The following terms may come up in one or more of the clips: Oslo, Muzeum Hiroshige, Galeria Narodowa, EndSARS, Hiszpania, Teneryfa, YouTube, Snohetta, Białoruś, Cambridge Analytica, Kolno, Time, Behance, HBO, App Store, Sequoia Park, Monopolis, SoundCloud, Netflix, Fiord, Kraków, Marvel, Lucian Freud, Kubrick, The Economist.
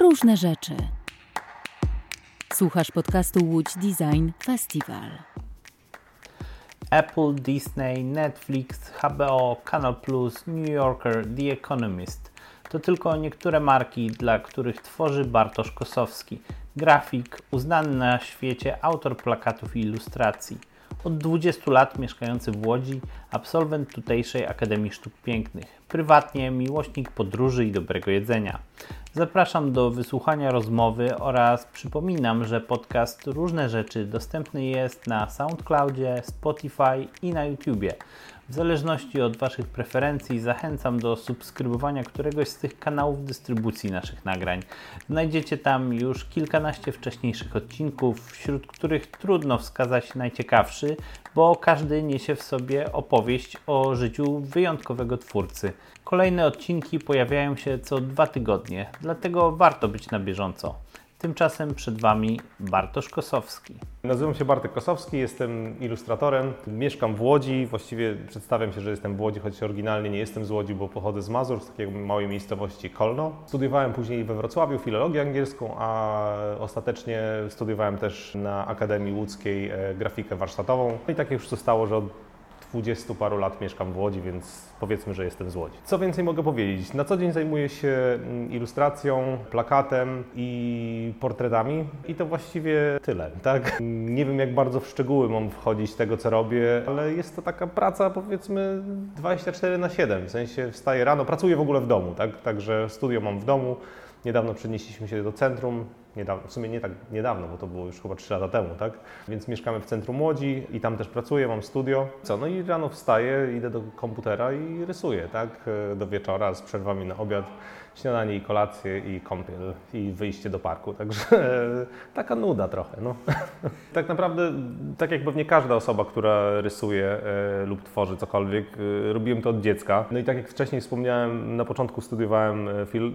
różne rzeczy. Słuchasz podcastu Łódź Design Festival. Apple, Disney, Netflix, HBO, Canal+, New Yorker, The Economist. To tylko niektóre marki, dla których tworzy Bartosz Kosowski. Grafik, uznany na świecie autor plakatów i ilustracji. Od 20 lat mieszkający w Łodzi, absolwent tutejszej Akademii Sztuk Pięknych. Prywatnie miłośnik podróży i dobrego jedzenia. Zapraszam do wysłuchania rozmowy oraz przypominam, że podcast Różne Rzeczy dostępny jest na SoundCloudzie, Spotify i na YouTubie. W zależności od Waszych preferencji zachęcam do subskrybowania któregoś z tych kanałów dystrybucji naszych nagrań. Znajdziecie tam już kilkanaście wcześniejszych odcinków, wśród których trudno wskazać najciekawszy, bo każdy niesie w sobie opowieść o życiu wyjątkowego twórcy. Kolejne odcinki pojawiają się co 2 tygodnie, dlatego warto być na bieżąco. Tymczasem przed Wami Bartosz Kosowski. Nazywam się Bartek Kosowski, jestem ilustratorem, mieszkam w Łodzi, właściwie przedstawiam się, że jestem w Łodzi, choć oryginalnie nie jestem z Łodzi, bo pochodzę z Mazur, z takiej małej miejscowości Kolno. Studiowałem później we Wrocławiu filologię angielską, a ostatecznie studiowałem też na Akademii Łódzkiej grafikę warsztatową. I tak już zostało, że od 20 paru lat mieszkam w Łodzi, więc powiedzmy, że jestem z Łodzi. Co więcej mogę powiedzieć? Na co dzień zajmuję się ilustracją, plakatem i portretami i to właściwie tyle, tak? Nie wiem, jak bardzo w szczegóły mam wchodzić tego, co robię, ale jest to taka praca, powiedzmy, 24/7, w sensie wstaję rano, pracuję w ogóle w domu, tak? Także studio mam w domu. Niedawno przenieśliśmy się do centrum, w sumie nie tak niedawno, bo to było już chyba 3 lata temu, tak? Więc mieszkamy w centrum Łodzi i tam też pracuję, mam studio. No i rano wstaję, idę do komputera i rysuję, tak? Do wieczora z przerwami na obiad, śniadanie i kolację i kąpiel i wyjście do parku. Także taka nuda trochę, no. Tak naprawdę, tak jak pewnie każda osoba, która rysuje lub tworzy cokolwiek, robiłem to od dziecka. No i tak jak wcześniej wspomniałem, na początku studiowałem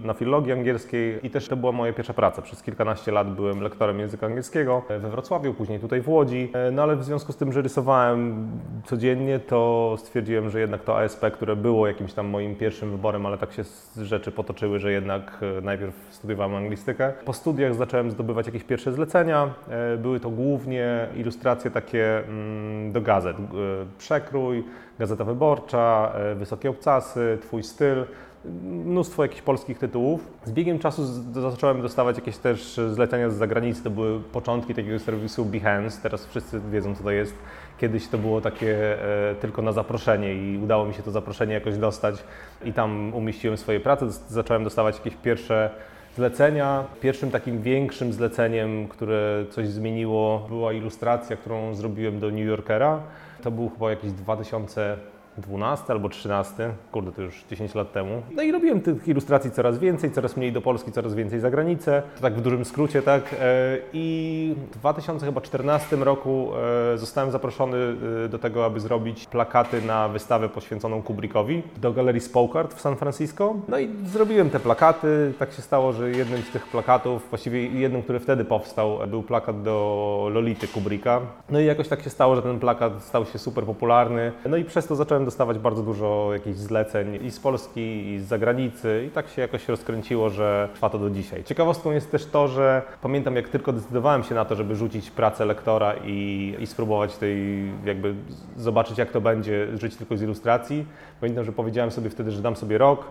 na filologii angielskiej i też to była moja pierwsza praca. Przez kilkanaście lat byłem lektorem języka angielskiego we Wrocławiu, później tutaj w Łodzi. No ale w związku z tym, że rysowałem codziennie, to stwierdziłem, że jednak to ASP, które było jakimś tam moim pierwszym wyborem, ale tak się rzeczy potoczyły, że jednak najpierw studiowałem anglistykę. Po studiach zacząłem zdobywać jakieś pierwsze zlecenia. Były to głównie ilustracje takie do gazet. Przekrój, Gazeta Wyborcza, Wysokie Obcasy, Twój styl. Mnóstwo jakichś polskich tytułów. Z biegiem czasu zacząłem dostawać jakieś też zlecenia z zagranicy. To były początki takiego serwisu Behance. Teraz wszyscy wiedzą, co to jest. Kiedyś to było takie tylko na zaproszenie i udało mi się to zaproszenie jakoś dostać. I tam umieściłem swoje prace. Zacząłem dostawać jakieś pierwsze zlecenia. Pierwszym takim większym zleceniem, które coś zmieniło, była ilustracja, którą zrobiłem do New Yorkera. To był chyba jakieś 2012 albo 13, kurde, to już 10 lat temu. No i robiłem tych ilustracji coraz więcej, coraz mniej do Polski, coraz więcej za granicę. To tak w dużym skrócie, tak. I w 2014 roku zostałem zaproszony do tego, aby zrobić plakaty na wystawę poświęconą Kubrickowi do Galerii Spokart w San Francisco. No i zrobiłem te plakaty. Tak się stało, że jednym z tych plakatów, właściwie jednym, który wtedy powstał, był plakat do Lolity Kubricka. No i jakoś tak się stało, że ten plakat stał się super popularny. No i przez to zacząłem dostawać bardzo dużo jakichś zleceń i z Polski, i z zagranicy i tak się jakoś rozkręciło, że trwa to do dzisiaj. Ciekawostką jest też to, że pamiętam, jak tylko decydowałem się na to, żeby rzucić pracę lektora i spróbować tej, jakby zobaczyć, jak to będzie, żyć tylko z ilustracji. Pamiętam, że powiedziałem sobie wtedy, że dam sobie rok.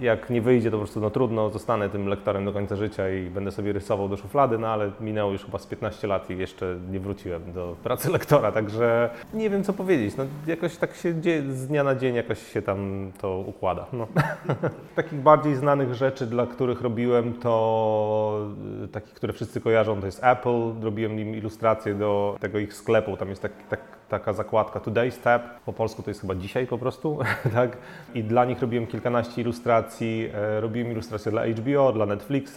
Jak nie wyjdzie, to po prostu no trudno, zostanę tym lektorem do końca życia i będę sobie rysował do szuflady, no ale minęło już chyba z 15 lat i jeszcze nie wróciłem do pracy lektora, także nie wiem, co powiedzieć. No, jakoś tak się dzieje, z dnia na dzień jakoś się tam to układa. No. Takich bardziej znanych rzeczy, dla których robiłem, to takich, które wszyscy kojarzą, to jest Apple. Robiłem im ilustrację do tego ich sklepu, tam jest taka zakładka Today's Tab, po polsku to jest chyba dzisiaj po prostu, tak? I dla nich robiłem kilkanaście ilustracji, robiłem ilustracje dla HBO, dla Netflixa,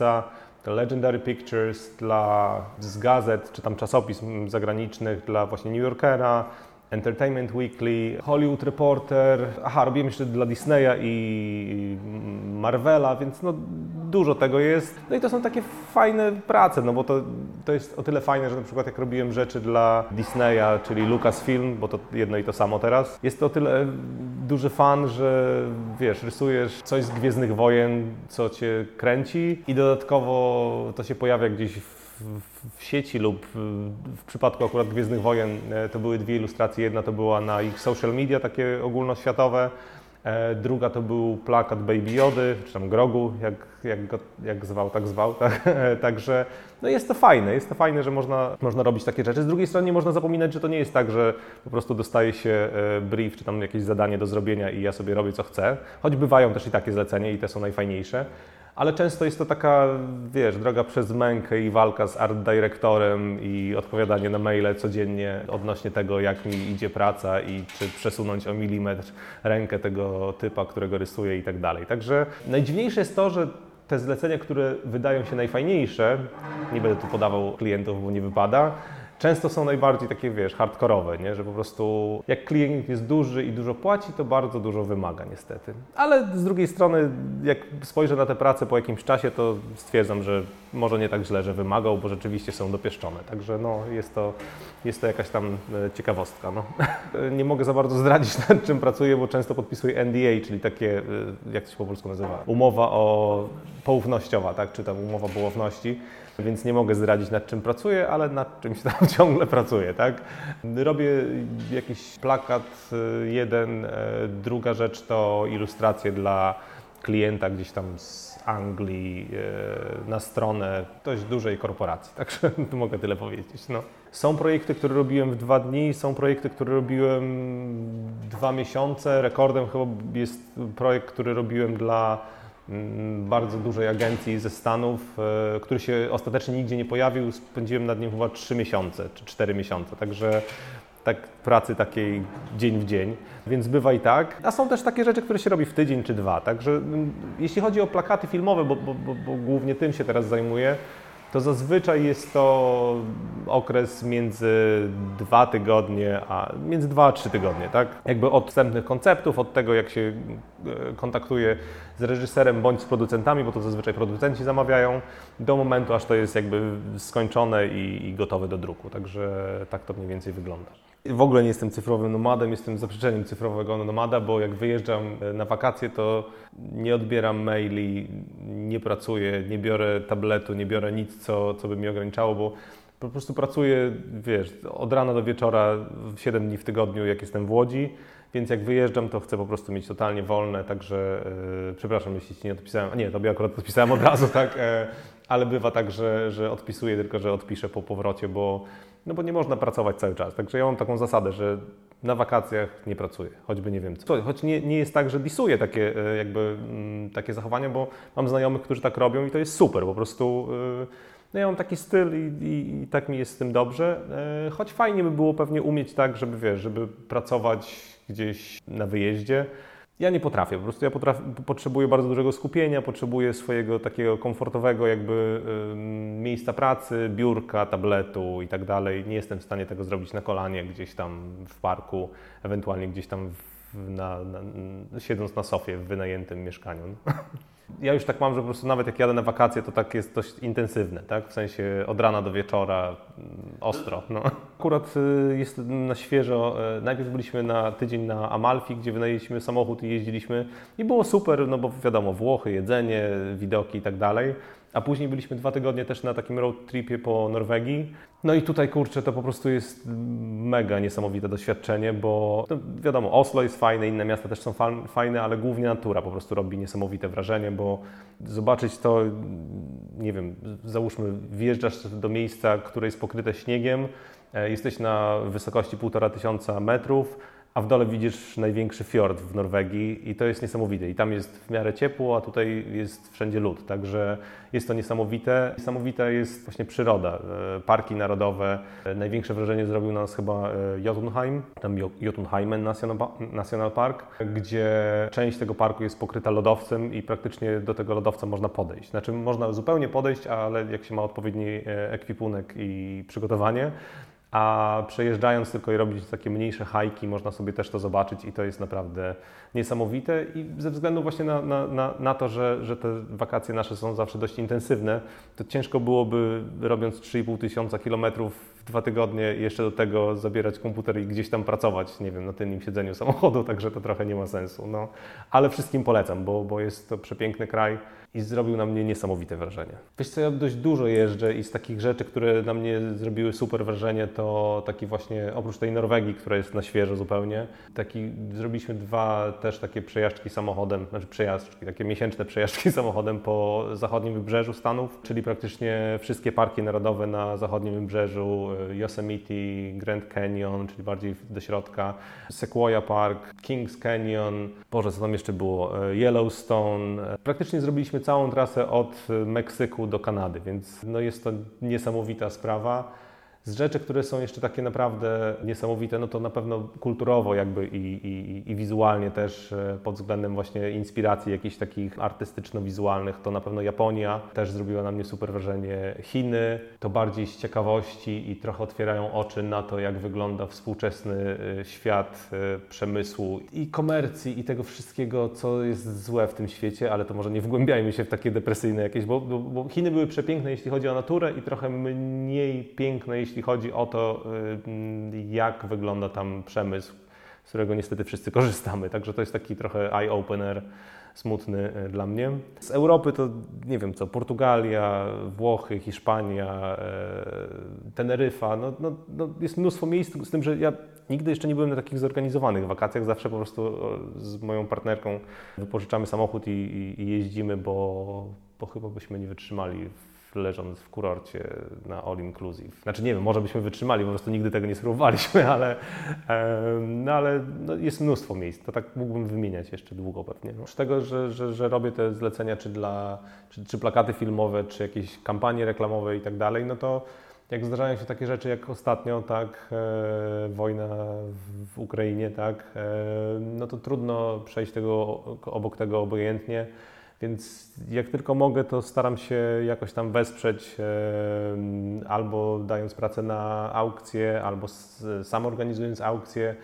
dla Legendary Pictures, dla z gazet czy tam czasopism zagranicznych, dla właśnie New Yorkera, Entertainment Weekly, Hollywood Reporter, robiłem jeszcze dla Disneya i Marvela, więc no dużo tego jest. No i to są takie fajne prace, no bo to jest o tyle fajne, że na przykład jak robiłem rzeczy dla Disneya, czyli Lucasfilm, bo to jedno i to samo teraz, jest to o tyle duży fan, że wiesz, rysujesz coś z Gwiezdnych Wojen, co cię kręci i dodatkowo to się pojawia gdzieś w sieci lub w przypadku akurat Gwiezdnych Wojen to były dwie ilustracje. Jedna to była na ich social media takie ogólnoświatowe, druga to był plakat Baby Jody, czy tam Grogu, jak zwał, tak zwał. Także no jest to fajne, że można robić takie rzeczy. Z drugiej strony nie można zapominać, że to nie jest tak, że po prostu dostaje się brief, czy tam jakieś zadanie do zrobienia i ja sobie robię co chcę, choć bywają też i takie zlecenia i te są najfajniejsze. Ale często jest to taka, wiesz, droga przez mękę i walka z art dyrektorem i odpowiadanie na maile codziennie odnośnie tego, jak mi idzie praca i czy przesunąć o milimetr rękę tego typa, którego rysuję i tak dalej. Także najdziwniejsze jest to, że te zlecenia, które wydają się najfajniejsze, nie będę tu podawał klientów, bo nie wypada, często są najbardziej takie, wiesz, hardkorowe, nie? Że po prostu jak klient jest duży i dużo płaci, to bardzo dużo wymaga niestety. Ale z drugiej strony, jak spojrzę na te prace po jakimś czasie, to stwierdzam, że może nie tak źle, że wymagał, bo rzeczywiście są dopieszczone. Także no, jest to jakaś tam ciekawostka. No. Nie mogę za bardzo zdradzić, nad czym pracuję, bo często podpisuję NDA, czyli takie, jak to się po polsku nazywa, umowa o poufnościowa, tak? Czy tam umowa poufności. Więc nie mogę zdradzić, nad czym pracuję, ale nad czymś tam ciągle pracuję, tak? Robię jakiś plakat jeden, druga rzecz to ilustracje dla klienta gdzieś tam z Anglii na stronę dość dużej korporacji, także mogę tyle powiedzieć. No. Są projekty, które robiłem w 2 dni, są projekty, które robiłem 2 miesiące. Rekordem chyba jest projekt, który robiłem dla bardzo dużej agencji ze Stanów, który się ostatecznie nigdzie nie pojawił. Spędziłem nad nim chyba 3 miesiące czy 4 miesiące, także tak pracy takiej dzień w dzień, więc bywa i tak. A są też takie rzeczy, które się robi w tydzień czy 2, także jeśli chodzi o plakaty filmowe, bo głównie tym się teraz zajmuję, to zazwyczaj jest to okres między 2 a 3 tygodnie, tak? Jakby od wstępnych konceptów, od tego jak się kontaktuje z reżyserem bądź z producentami, bo to zazwyczaj producenci zamawiają, do momentu aż to jest jakby skończone i gotowe do druku, także tak to mniej więcej wygląda. W ogóle nie jestem cyfrowym nomadem, jestem zaprzeczeniem cyfrowego nomada, bo jak wyjeżdżam na wakacje, to nie odbieram maili, nie pracuję, nie biorę tabletu, nie biorę nic, co by mi ograniczało, bo po prostu pracuję, wiesz, od rana do wieczora, 7 dni w tygodniu, jak jestem w Łodzi, więc jak wyjeżdżam, to chcę po prostu mieć totalnie wolne, także przepraszam, jeśli ci nie odpisałem, a nie, tobie akurat odpisałem od razu, tak, ale bywa tak, że odpisuję, tylko że odpiszę po powrocie, bo nie można pracować cały czas. Także ja mam taką zasadę, że na wakacjach nie pracuję, choćby nie wiem co. Choć nie jest tak, że disuję takie, jakby, takie zachowania, bo mam znajomych, którzy tak robią i to jest super. Po prostu ja mam taki styl i tak mi jest z tym dobrze. Choć fajnie by było pewnie umieć tak, żeby, wiesz, żeby pracować gdzieś na wyjeździe. Ja nie potrafię, po prostu potrzebuję bardzo dużego skupienia, potrzebuję swojego takiego komfortowego jakby miejsca pracy, biurka, tabletu i tak dalej. Nie jestem w stanie tego zrobić na kolanie, gdzieś tam w parku, ewentualnie gdzieś tam siedząc na sofie w wynajętym mieszkaniu. Ja już tak mam, że po prostu nawet jak jadę na wakacje, to tak jest dość intensywne, tak? W sensie od rana do wieczora, ostro. No. Akurat jest na świeżo, najpierw byliśmy na tydzień na Amalfi, gdzie wynajęliśmy samochód i jeździliśmy i było super, no bo wiadomo, Włochy, jedzenie, widoki i tak dalej. A później byliśmy 2 tygodnie też na takim road tripie po Norwegii. No i tutaj, kurczę, to po prostu jest mega niesamowite doświadczenie, bo no, wiadomo, Oslo jest fajne, inne miasta też są fajne, ale głównie natura po prostu robi niesamowite wrażenie, bo zobaczyć to, nie wiem, załóżmy, wjeżdżasz do miejsca, które jest pokryte śniegiem, jesteś na wysokości 1500 metrów, a w dole widzisz największy fiord w Norwegii i to jest niesamowite. I tam jest w miarę ciepło, a tutaj jest wszędzie lód, także jest to niesamowite. Niesamowita jest właśnie przyroda, parki narodowe. Największe wrażenie zrobił na nas chyba Jotunheim, tam Jotunheimen National Park, gdzie część tego parku jest pokryta lodowcem i praktycznie do tego lodowca można podejść. Znaczy można zupełnie podejść, ale jak się ma odpowiedni ekwipunek i przygotowanie, A przejeżdżając tylko i robić takie mniejsze hajki, można sobie też to zobaczyć i to jest naprawdę niesamowite. I ze względu właśnie na to, że te wakacje nasze są zawsze dość intensywne, to ciężko byłoby, robiąc 3,5 tysiąca kilometrów w 2 tygodnie, jeszcze do tego zabierać komputer i gdzieś tam pracować, nie wiem, na tylnym siedzeniu samochodu, także to trochę nie ma sensu. No. Ale wszystkim polecam, bo jest to przepiękny kraj i zrobił na mnie niesamowite wrażenie. Wiesz co, ja dość dużo jeżdżę i z takich rzeczy, które na mnie zrobiły super wrażenie, to taki właśnie, oprócz tej Norwegii, która jest na świeżo zupełnie, taki zrobiliśmy 2 też takie przejażdżki samochodem, znaczy przejażdżki, takie miesięczne przejażdżki samochodem po zachodnim wybrzeżu Stanów, czyli praktycznie wszystkie parki narodowe na zachodnim wybrzeżu, Yosemite, Grand Canyon, czyli bardziej do środka, Sequoia Park, Kings Canyon, Boże, co tam jeszcze było, Yellowstone. Praktycznie zrobiliśmy całą trasę od Meksyku do Kanady, więc no jest to niesamowita sprawa. Z rzeczy, które są jeszcze takie naprawdę niesamowite, no to na pewno kulturowo jakby i wizualnie też pod względem właśnie inspiracji jakichś takich artystyczno-wizualnych, to na pewno Japonia też zrobiła na mnie super wrażenie. Chiny to bardziej z ciekawości i trochę otwierają oczy na to, jak wygląda współczesny świat przemysłu i komercji i tego wszystkiego, co jest złe w tym świecie, ale to może nie wgłębiajmy się w takie depresyjne jakieś, bo Chiny były przepiękne, jeśli chodzi o naturę i trochę mniej piękne, jeśli chodzi o to, jak wygląda tam przemysł, z którego niestety wszyscy korzystamy. Także to jest taki trochę eye-opener smutny dla mnie. Z Europy to nie wiem co, Portugalia, Włochy, Hiszpania, Teneryfa. No, jest mnóstwo miejsc, z tym, że ja nigdy jeszcze nie byłem na takich zorganizowanych wakacjach. Zawsze po prostu z moją partnerką wypożyczamy samochód i jeździmy, bo chyba byśmy nie wytrzymali leżąc w kurorcie na all inclusive. Znaczy nie wiem, może byśmy wytrzymali, po prostu nigdy tego nie spróbowaliśmy, ale jest mnóstwo miejsc. To tak mógłbym wymieniać jeszcze długo pewnie. Z tego, że robię te zlecenia czy plakaty filmowe, czy jakieś kampanie reklamowe i tak dalej, no to jak zdarzają się takie rzeczy jak ostatnio, tak, wojna w Ukrainie, tak, no to trudno przejść obok tego obojętnie. Więc jak tylko mogę, to staram się jakoś tam wesprzeć, albo dając pracę na aukcję, albo sam organizując aukcje,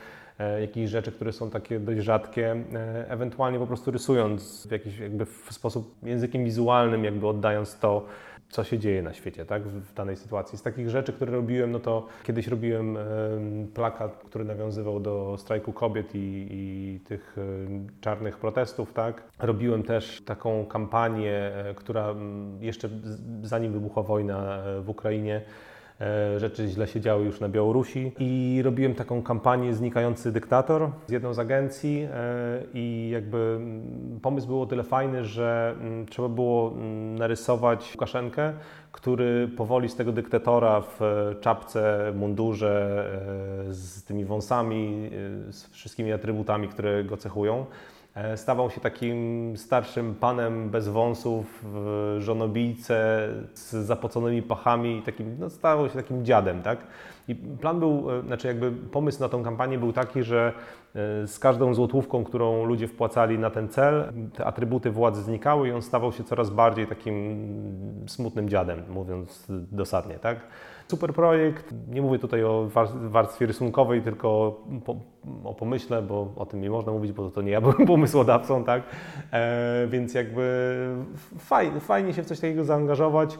jakieś rzeczy, które są takie dość rzadkie, ewentualnie po prostu rysując w jakiś jakby w sposób językiem wizualnym, jakby oddając to, co się dzieje na świecie, tak, w danej sytuacji. Z takich rzeczy, które robiłem, no to kiedyś robiłem plakat, który nawiązywał do strajku kobiet i tych czarnych protestów, tak. Robiłem też taką kampanię, która jeszcze zanim wybuchła wojna w Ukrainie, rzeczy źle się działy już na Białorusi i robiłem taką kampanię Znikający dyktator z jedną z agencji i jakby pomysł był o tyle fajny, że trzeba było narysować Łukaszenkę, który powoli z tego dyktatora w czapce, mundurze, z tymi wąsami, z wszystkimi atrybutami, które go cechują, stawał się takim starszym panem bez wąsów, w żonobijce, z zapoconymi pachami, stawał się takim dziadem, tak? I plan był, znaczy jakby pomysł na tą kampanię był taki, że z każdą złotówką, którą ludzie wpłacali na ten cel, te atrybuty władzy znikały i on stawał się coraz bardziej takim smutnym dziadem, mówiąc dosadnie, tak? Super projekt, nie mówię tutaj o warstwie rysunkowej, tylko o pomyśle, bo o tym nie można mówić, bo to nie ja byłem pomysłodawcą, tak? Więc jakby fajnie się w coś takiego zaangażować.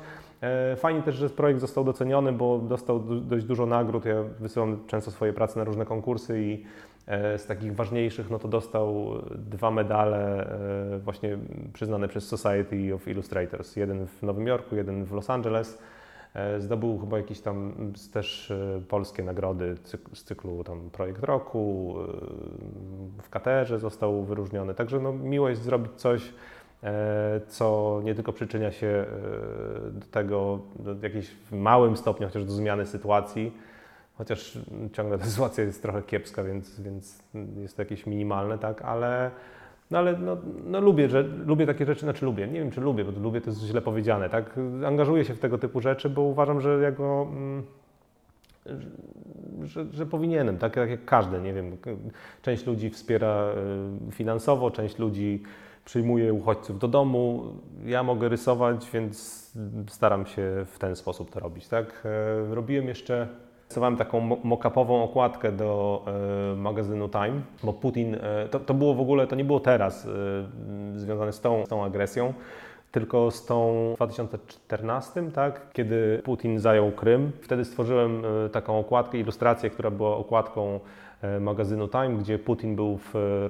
Fajnie też, że projekt został doceniony, bo dostał dość dużo nagród. Ja wysyłam często swoje prace na różne konkursy i z takich ważniejszych, no to dostał 2 medale właśnie przyznane przez Society of Illustrators. Jeden w Nowym Jorku, jeden w Los Angeles. Zdobył chyba jakieś tam też polskie nagrody z cyklu tam Projekt Roku, w KTR-ze został wyróżniony. Także no, miło jest zrobić coś, co nie tylko przyczynia się do tego, w jakimś małym stopniu, chociaż do zmiany sytuacji, chociaż ciągle ta sytuacja jest trochę kiepska, więc jest to jakieś minimalne, tak, ale lubię takie rzeczy, nie wiem czy lubię, bo lubię to jest źle powiedziane, tak, angażuję się w tego typu rzeczy, bo uważam, że że powinienem, tak jak każdy, nie wiem, część ludzi wspiera finansowo, część ludzi przyjmuję uchodźców do domu, ja mogę rysować, więc staram się w ten sposób to robić, tak? Robiłem jeszcze Rysowałem taką mock-upową okładkę do magazynu Time, bo Putin, to było w ogóle, to nie było teraz związane z tą agresją, tylko z tą 2014, tak, kiedy Putin zajął Krym. Wtedy stworzyłem taką okładkę, ilustrację, która była okładką magazynu Time, gdzie Putin był w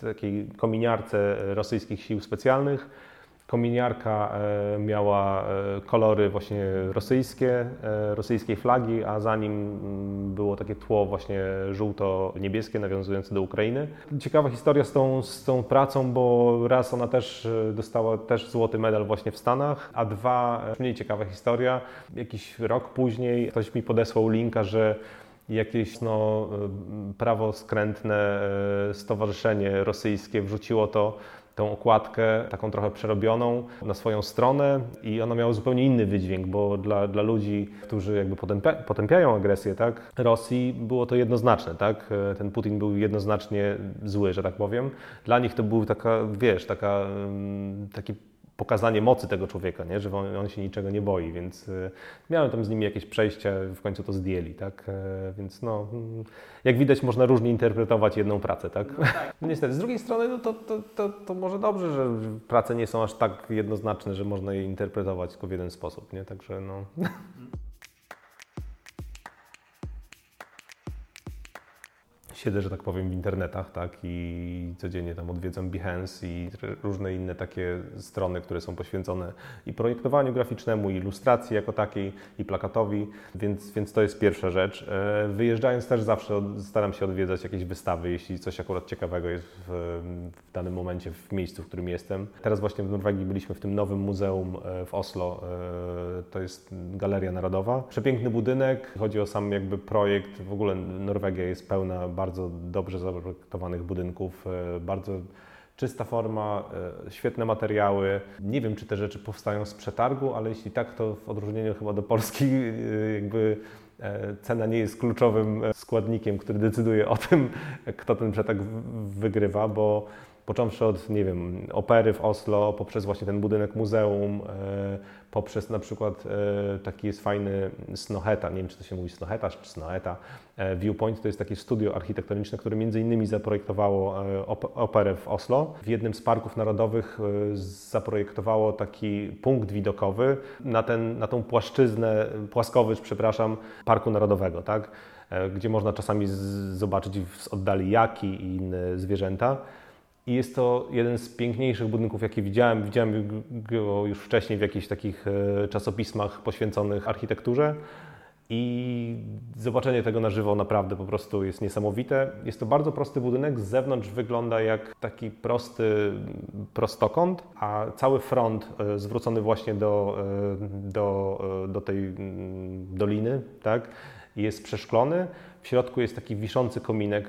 takiej kominiarce rosyjskich sił specjalnych. Kominiarka miała kolory właśnie rosyjskie, rosyjskiej flagi, a za nim było takie tło właśnie żółto-niebieskie nawiązujące do Ukrainy. Ciekawa historia z tą pracą, bo raz ona też dostała złoty medal właśnie w Stanach, a dwa, mniej ciekawa historia, jakiś rok później ktoś mi podesłał linka, że jakieś prawoskrętne stowarzyszenie rosyjskie wrzuciło tą okładkę, taką trochę przerobioną, na swoją stronę i ona miała zupełnie inny wydźwięk, bo dla ludzi, którzy jakby potępiają agresję, tak, Rosji, było to jednoznaczne, tak, ten Putin był jednoznacznie zły, że tak powiem. Dla nich to był taki pokazanie mocy tego człowieka, nie? Że on się niczego nie boi, więc miałem tam z nimi jakieś przejścia, w końcu to zdjęli, tak? Więc jak widać, można różnie interpretować jedną pracę, tak? No tak. Niestety, z drugiej strony to może dobrze, że prace nie są aż tak jednoznaczne, że można je interpretować tylko w jeden sposób, nie? Także Siedzę, że tak powiem, w internetach, tak, i codziennie tam odwiedzam Behance i różne inne takie strony, które są poświęcone i projektowaniu graficznemu, i ilustracji jako takiej, i plakatowi, więc to jest pierwsza rzecz. Wyjeżdżając też zawsze staram się odwiedzać jakieś wystawy, jeśli coś akurat ciekawego jest w danym momencie w miejscu, w którym jestem. Teraz właśnie w Norwegii byliśmy w tym nowym muzeum w Oslo, to jest Galeria Narodowa. Przepiękny budynek, chodzi o sam jakby projekt, w ogóle Norwegia jest pełna bardzo dobrze zaprojektowanych budynków, bardzo czysta forma, świetne materiały. Nie wiem, czy te rzeczy powstają z przetargu, ale jeśli tak, to w odróżnieniu chyba do Polski jakby cena nie jest kluczowym składnikiem, który decyduje o tym, kto ten przetarg wygrywa, bo począwszy od, nie wiem, opery w Oslo, poprzez właśnie ten budynek muzeum, poprzez na przykład taki jest fajny Snohetta, nie wiem, czy to się mówi Snohetta czy Snohetta, Viewpoint, to jest takie studio architektoniczne, które między innymi zaprojektowało operę w Oslo. W jednym z parków narodowych zaprojektowało taki punkt widokowy na tą płaszczyznę, płaskowyż, przepraszam, Parku Narodowego, tak? Gdzie można czasami zobaczyć z oddali jaki i inne zwierzęta. I jest to jeden z piękniejszych budynków, jakie widziałem. Widziałem go już wcześniej w jakichś takich czasopismach poświęconych architekturze. I zobaczenie tego na żywo naprawdę po prostu jest niesamowite. Jest to bardzo prosty budynek, z zewnątrz wygląda jak taki prosty prostokąt, a cały front zwrócony właśnie do tej doliny, tak, jest przeszklony. W środku jest taki wiszący kominek.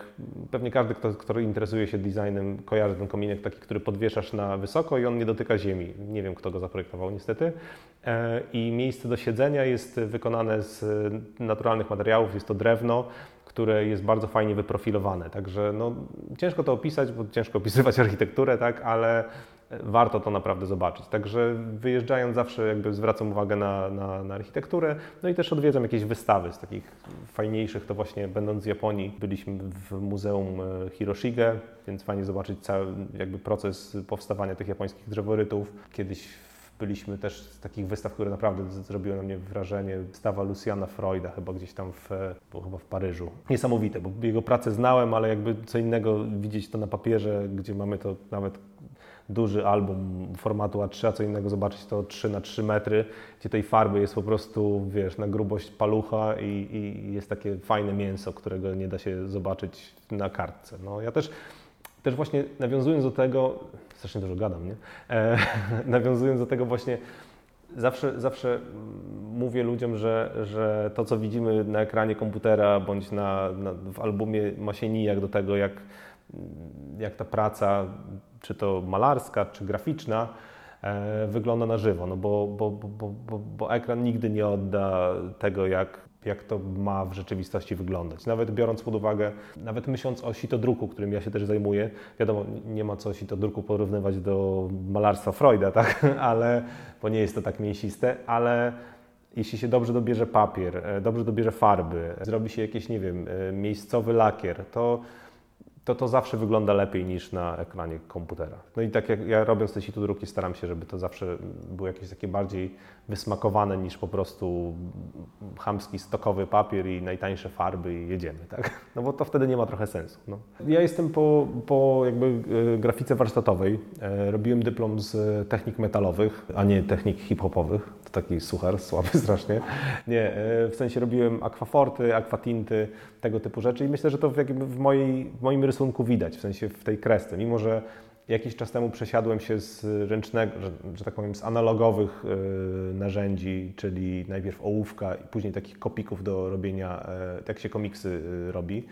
Pewnie każdy, kto interesuje się designem, kojarzy ten kominek, taki, który podwieszasz na wysoko i on nie dotyka ziemi. Nie wiem, kto go zaprojektował niestety. I miejsce do siedzenia jest wykonane z naturalnych materiałów. Jest to drewno, które jest bardzo fajnie wyprofilowane. Także ciężko to opisać, bo ciężko opisywać architekturę, tak, ale warto to naprawdę zobaczyć. Także wyjeżdżając zawsze jakby zwracam uwagę na architekturę, i też odwiedzam jakieś wystawy z takich fajniejszych. To właśnie będąc w Japonii byliśmy w Muzeum Hiroshige, więc fajnie zobaczyć cały jakby proces powstawania tych japońskich drzeworytów. Kiedyś byliśmy też z takich wystaw, które naprawdę zrobiły na mnie wrażenie. Wystawa Luciana Freuda chyba gdzieś tam w Paryżu. Niesamowite, bo jego pracę znałem, ale jakby co innego widzieć to na papierze, gdzie mamy to nawet duży album formatu A3, a co innego zobaczyć to 3x3 metry, gdzie tej farby jest po prostu, na grubość palucha i jest takie fajne mięso, którego nie da się zobaczyć na kartce. Ja też właśnie nawiązując do tego, strasznie dużo gadam, nie? Nawiązując do tego właśnie zawsze mówię ludziom, że to, co widzimy na ekranie komputera bądź w albumie, ma się nijak do tego, jak ta praca, czy to malarska, czy graficzna, wygląda na żywo, bo ekran nigdy nie odda tego, jak to ma w rzeczywistości wyglądać. Nawet biorąc pod uwagę, nawet myśląc o sitodruku, którym ja się też zajmuję, wiadomo, nie ma co sitodruku porównywać do malarstwa Freuda, tak? Bo nie jest to tak mięsiste, ale Jeśli się dobrze dobierze papier, dobrze dobierze farby, zrobi się jakiś, nie wiem, miejscowy lakier, to zawsze wygląda lepiej niż na ekranie komputera. No i tak jak ja robiąc te situdruki staram się, żeby to zawsze było jakieś takie bardziej wysmakowane niż po prostu chamski stokowy papier i najtańsze farby i jedziemy, tak? No bo to wtedy nie ma trochę sensu. No. Ja jestem po jakby grafice warsztatowej. Robiłem dyplom z technik metalowych, a nie technik hip-hopowych. To taki suchar, słaby strasznie. Nie, w sensie robiłem akwaforty, akwatinty, tego typu rzeczy i myślę, że to w moim rysunku widać, w sensie w tej kresce. Mimo, że jakiś czas temu przesiadłem się z ręcznego, że tak powiem, z analogowych narzędzi, czyli najpierw ołówka i później takich kopików do robienia, jak się komiksy robi,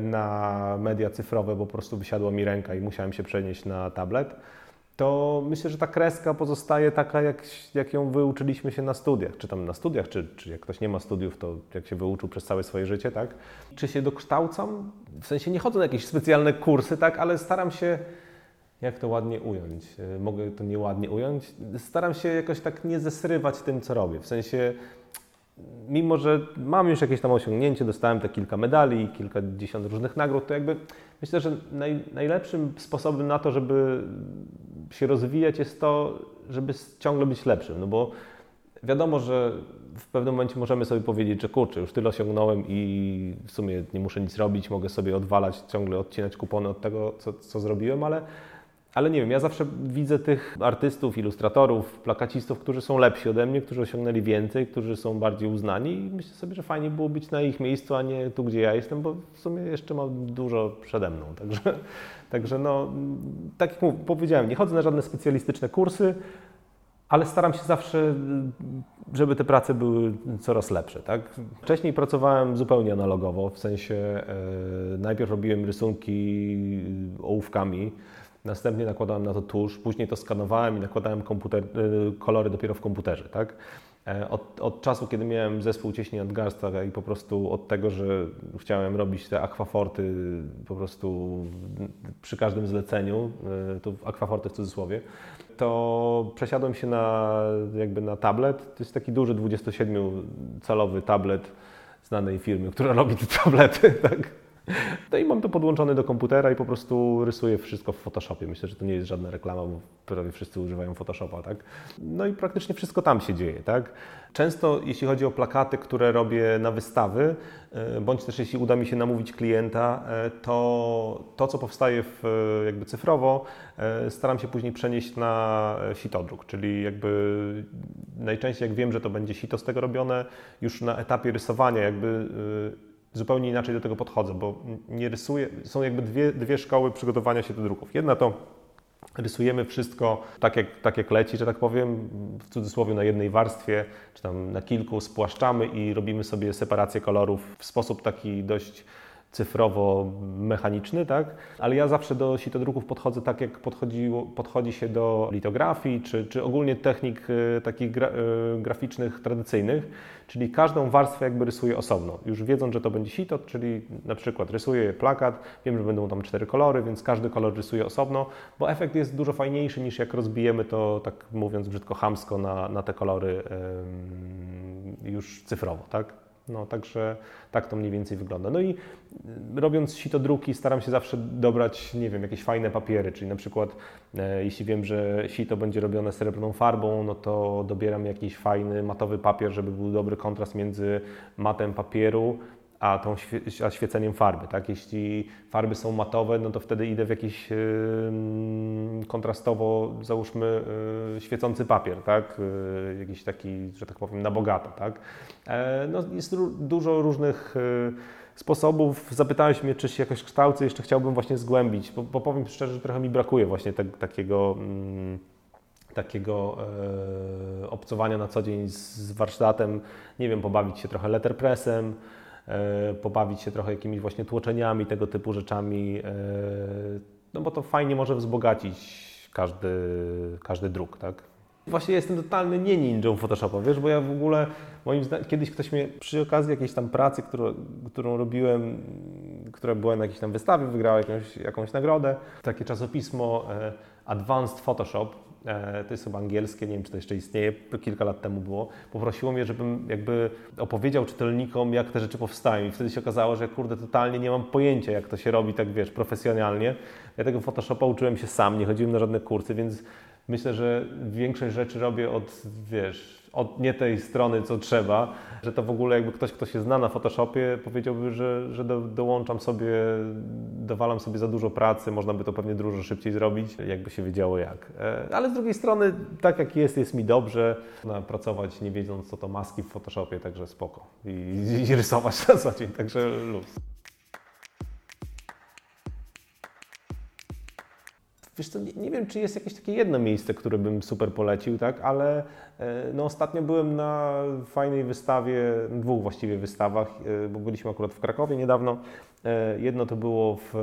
na media cyfrowe, bo po prostu wysiadła mi ręka i musiałem się przenieść na tablet, to myślę, że ta kreska pozostaje taka, jak ją wyuczyliśmy się na studiach. Czy tam na studiach, czy jak ktoś nie ma studiów, to jak się wyuczył przez całe swoje życie, tak? Czy się dokształcam? W sensie nie chodzę na jakieś specjalne kursy, tak? Ale staram się, jak to ładnie ująć? Mogę to nieładnie ująć? Staram się jakoś tak nie zesrywać tym, co robię. W sensie, mimo że mam już jakieś tam osiągnięcie, dostałem te kilka medali, kilkadziesiąt różnych nagród, to jakby myślę, że najlepszym sposobem na to, żeby się rozwijać jest to, żeby ciągle być lepszym, no bo wiadomo, że w pewnym momencie możemy sobie powiedzieć, że kurczę, już tyle osiągnąłem i w sumie nie muszę nic robić, mogę sobie odwalać, ciągle odcinać kupony od tego, co zrobiłem, ale nie wiem, ja zawsze widzę tych artystów, ilustratorów, plakacistów, którzy są lepsi ode mnie, którzy osiągnęli więcej, którzy są bardziej uznani i myślę sobie, że fajnie było być na ich miejscu, a nie tu, gdzie ja jestem, bo w sumie jeszcze mam dużo przede mną. Także no, tak jak powiedziałem, nie chodzę na żadne specjalistyczne kursy, ale staram się zawsze, żeby te prace były coraz lepsze, tak? Wcześniej pracowałem zupełnie analogowo, w sensie najpierw robiłem rysunki ołówkami, następnie nakładałem na to tusz, później to skanowałem i nakładałem kolory dopiero w komputerze, tak? Od czasu, kiedy miałem zespół Cieśni od Garstka i po prostu od tego, że chciałem robić te akwaforty po prostu przy każdym zleceniu, to akwaforty w cudzysłowie, to przesiadłem się na tablet. To jest taki duży 27-calowy tablet znanej firmy, która robi te tablety, tak? No i mam to podłączone do komputera i po prostu rysuję wszystko w Photoshopie. Myślę, że to nie jest żadna reklama, bo prawie wszyscy używają Photoshopa, tak? No i praktycznie wszystko tam się dzieje, tak? Często jeśli chodzi o plakaty, które robię na wystawy, bądź też jeśli uda mi się namówić klienta, to co powstaje jakby cyfrowo, staram się później przenieść na sitodruk, czyli jakby najczęściej jak wiem, że to będzie sito z tego robione, już na etapie rysowania jakby zupełnie inaczej do tego podchodzę, bo nie rysuję. Są jakby dwie szkoły przygotowania się do druków. Jedna to rysujemy wszystko tak jak leci, że tak powiem, w cudzysłowie na jednej warstwie, czy tam na kilku, spłaszczamy i robimy sobie separację kolorów w sposób taki dość cyfrowo-mechaniczny, tak? Ale ja zawsze do sitodruków podchodzę tak, jak podchodzi się do litografii, czy ogólnie technik takich graficznych, tradycyjnych, czyli każdą warstwę jakby rysuję osobno. Już wiedząc, że to będzie sito, czyli na przykład rysuję plakat, wiem, że będą tam 4 kolory, więc każdy kolor rysuję osobno, bo efekt jest dużo fajniejszy niż jak rozbijemy to, tak mówiąc brzydko, chamsko na te kolory już cyfrowo, tak? No, także tak to mniej więcej wygląda. No i robiąc sitodruki staram się zawsze dobrać, nie wiem, jakieś fajne papiery, czyli na przykład jeśli wiem, że sito będzie robione srebrną farbą, no to dobieram jakiś fajny matowy papier, żeby był dobry kontrast między matem papieru a świeceniem farby, tak? Jeśli farby są matowe, no to wtedy idę w jakiś kontrastowo, załóżmy, świecący papier, tak? Jakiś taki, że tak powiem, na bogato, tak? No, jest dużo różnych sposobów. Zapytałeś mnie, czy się jakoś kształcę, jeszcze chciałbym właśnie zgłębić, bo powiem szczerze, że trochę mi brakuje właśnie takiego obcowania na co dzień z warsztatem, nie wiem, pobawić się trochę letterpressem, pobawić się trochę jakimiś właśnie tłoczeniami, tego typu rzeczami, no bo to fajnie może wzbogacić każdy druk, tak? Właśnie jestem totalny nie ninją Photoshopa, wiesz, bo ja w ogóle, moim zdaniem, kiedyś ktoś mnie przy okazji jakiejś tam pracy, którą robiłem, która była na jakiejś tam wystawie, wygrała jakąś nagrodę, takie czasopismo Advanced Photoshop, to jest chyba angielskie, nie wiem, czy to jeszcze istnieje, kilka lat temu było, poprosiło mnie, żebym jakby opowiedział czytelnikom, jak te rzeczy powstają i wtedy się okazało, że kurde, totalnie nie mam pojęcia, jak to się robi, tak wiesz, profesjonalnie. Ja tego Photoshopa uczyłem się sam, nie chodziłem na żadne kursy, więc myślę, że większość rzeczy robię od, wiesz, od nie tej strony, co trzeba, że to w ogóle jakby ktoś, kto się zna na Photoshopie, powiedziałby, że dołączam sobie, dowalam sobie za dużo pracy, można by to pewnie dużo szybciej zrobić, jakby się wiedziało jak. Ale z drugiej strony, tak jak jest mi dobrze, można pracować nie wiedząc, co to maski w Photoshopie, także spoko. I rysować na co dzień, także luz. Wiesz co, nie wiem, czy jest jakieś takie jedno miejsce, które bym super polecił, tak? Ale no, ostatnio byłem na fajnej wystawie, dwóch właściwie wystawach, bo byliśmy akurat w Krakowie niedawno. Jedno to było w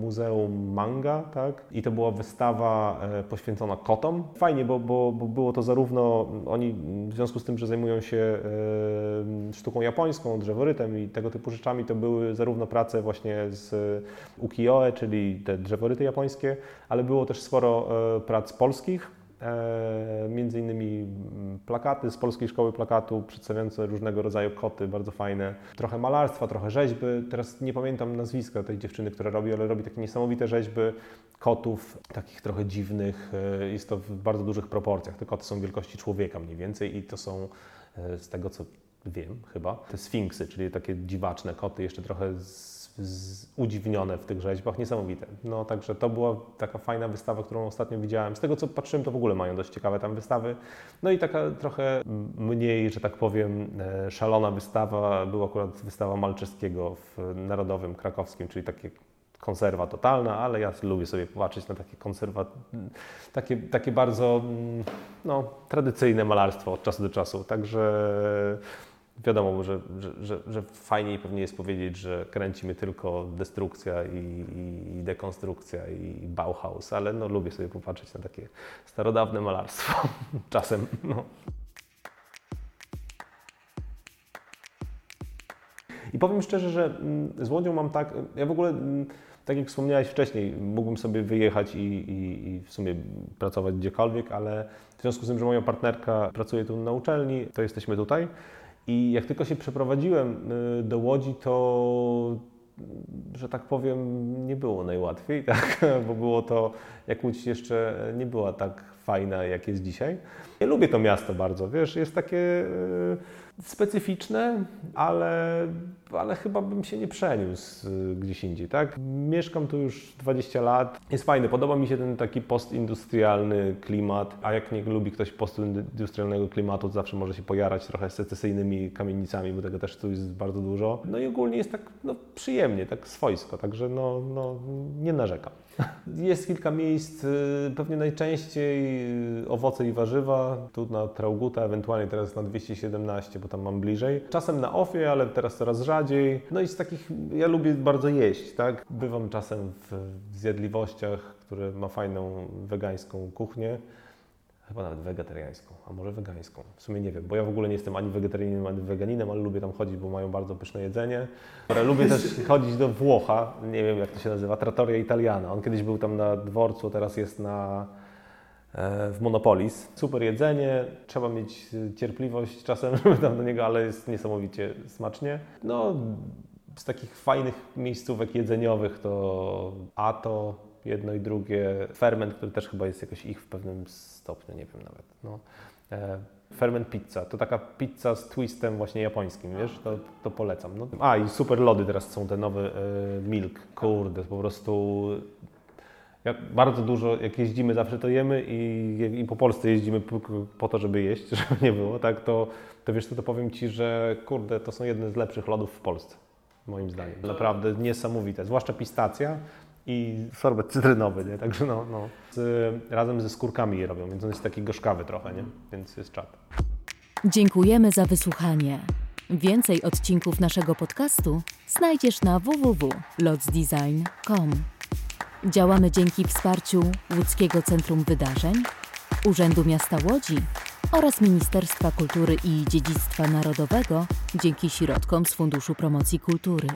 Muzeum Manga, tak? I to była wystawa poświęcona kotom. Fajnie, bo było to zarówno, oni w związku z tym, że zajmują się sztuką japońską, drzeworytem i tego typu rzeczami, to były zarówno prace właśnie z ukiyo-e, czyli te drzeworyty japońskie, ale było też sporo prac polskich, między innymi plakaty z Polskiej Szkoły Plakatu przedstawiające różnego rodzaju koty, bardzo fajne. Trochę malarstwa, trochę rzeźby. Teraz nie pamiętam nazwiska tej dziewczyny, która robi, ale robi takie niesamowite rzeźby kotów, takich trochę dziwnych. Jest to w bardzo dużych proporcjach. Te koty są wielkości człowieka mniej więcej i to są, z tego co wiem chyba, te sfinksy, czyli takie dziwaczne koty, jeszcze trochę udziwnione w tych rzeźbach, niesamowite. No także to była taka fajna wystawa, którą ostatnio widziałem. Z tego co patrzyłem, to w ogóle mają dość ciekawe tam wystawy. No i taka trochę mniej, że tak powiem, szalona wystawa, była akurat wystawa Malczewskiego w Narodowym Krakowskim, czyli takie konserwa totalna, ale ja lubię sobie popatrzeć na takie konserwa, takie bardzo no, tradycyjne malarstwo od czasu do czasu, także wiadomo, że fajniej pewnie jest powiedzieć, że kręci mnie tylko destrukcja i dekonstrukcja i Bauhaus, ale no, lubię sobie popatrzeć na takie starodawne malarstwo czasem. No. I powiem szczerze, że z Łodzią mam tak, ja w ogóle, tak jak wspomniałeś wcześniej, mógłbym sobie wyjechać i w sumie pracować gdziekolwiek, ale w związku z tym, że moja partnerka pracuje tu na uczelni, to jesteśmy tutaj. I jak tylko się przeprowadziłem do Łodzi, to, że tak powiem, nie było najłatwiej, tak? Bo było to, jak Łódź jeszcze nie była tak fajna, jak jest dzisiaj. Ja lubię to miasto bardzo, wiesz, jest takie specyficzne, ale chyba bym się nie przeniósł gdzieś indziej, tak? Mieszkam tu już 20 lat, jest fajny, podoba mi się ten taki postindustrialny klimat, a jak nie lubi ktoś postindustrialnego klimatu, to zawsze może się pojarać trochę secesyjnymi kamienicami, bo tego też tu jest bardzo dużo. No i ogólnie jest tak no, przyjemnie, tak swojsko, także no, nie narzekam. Jest kilka miejsc, pewnie najczęściej owoce i warzywa, tu na Trauguta, ewentualnie teraz na 217, bo tam mam bliżej. Czasem na Ofie, ale teraz coraz rzadziej. No i z takich, ja lubię bardzo jeść, tak? Bywam czasem w zjadliwościach, które ma fajną wegańską kuchnię. Chyba nawet wegetariańską, a może wegańską. W sumie nie wiem, bo ja w ogóle nie jestem ani wegetarianinem, ani weganinem, ale lubię tam chodzić, bo mają bardzo pyszne jedzenie. Ale lubię też chodzić do Włocha, nie wiem jak to się nazywa, Trattoria Italiana. On kiedyś był tam na dworcu, teraz jest w Monopolis. Super jedzenie, trzeba mieć cierpliwość czasem, żeby tam do niego, ale jest niesamowicie smacznie. No, z takich fajnych miejscówek jedzeniowych to Ato, jedno i drugie. Ferment, który też chyba jest jakoś ich w pewnym stopniu, nie wiem nawet. No. Ferment pizza, to taka pizza z twistem właśnie japońskim, wiesz, to polecam. No. A i super lody teraz są, te nowe milk, kurde, po prostu jak bardzo dużo, jak jeździmy zawsze to jemy i po Polsce jeździmy po to, żeby jeść, żeby nie było, tak, to wiesz co, to powiem Ci, że kurde, to są jedne z lepszych lodów w Polsce, moim zdaniem. Naprawdę niesamowite, zwłaszcza pistacja. I sorbet cytrynowy, nie? Także no. Razem ze skórkami je robią, więc on jest taki gorzkawy trochę, nie? Więc jest czad. Dziękujemy za wysłuchanie. Więcej odcinków naszego podcastu znajdziesz na www.locdesign.com. Działamy dzięki wsparciu Łódzkiego Centrum Wydarzeń, Urzędu Miasta Łodzi oraz Ministerstwa Kultury i Dziedzictwa Narodowego dzięki środkom z Funduszu Promocji Kultury.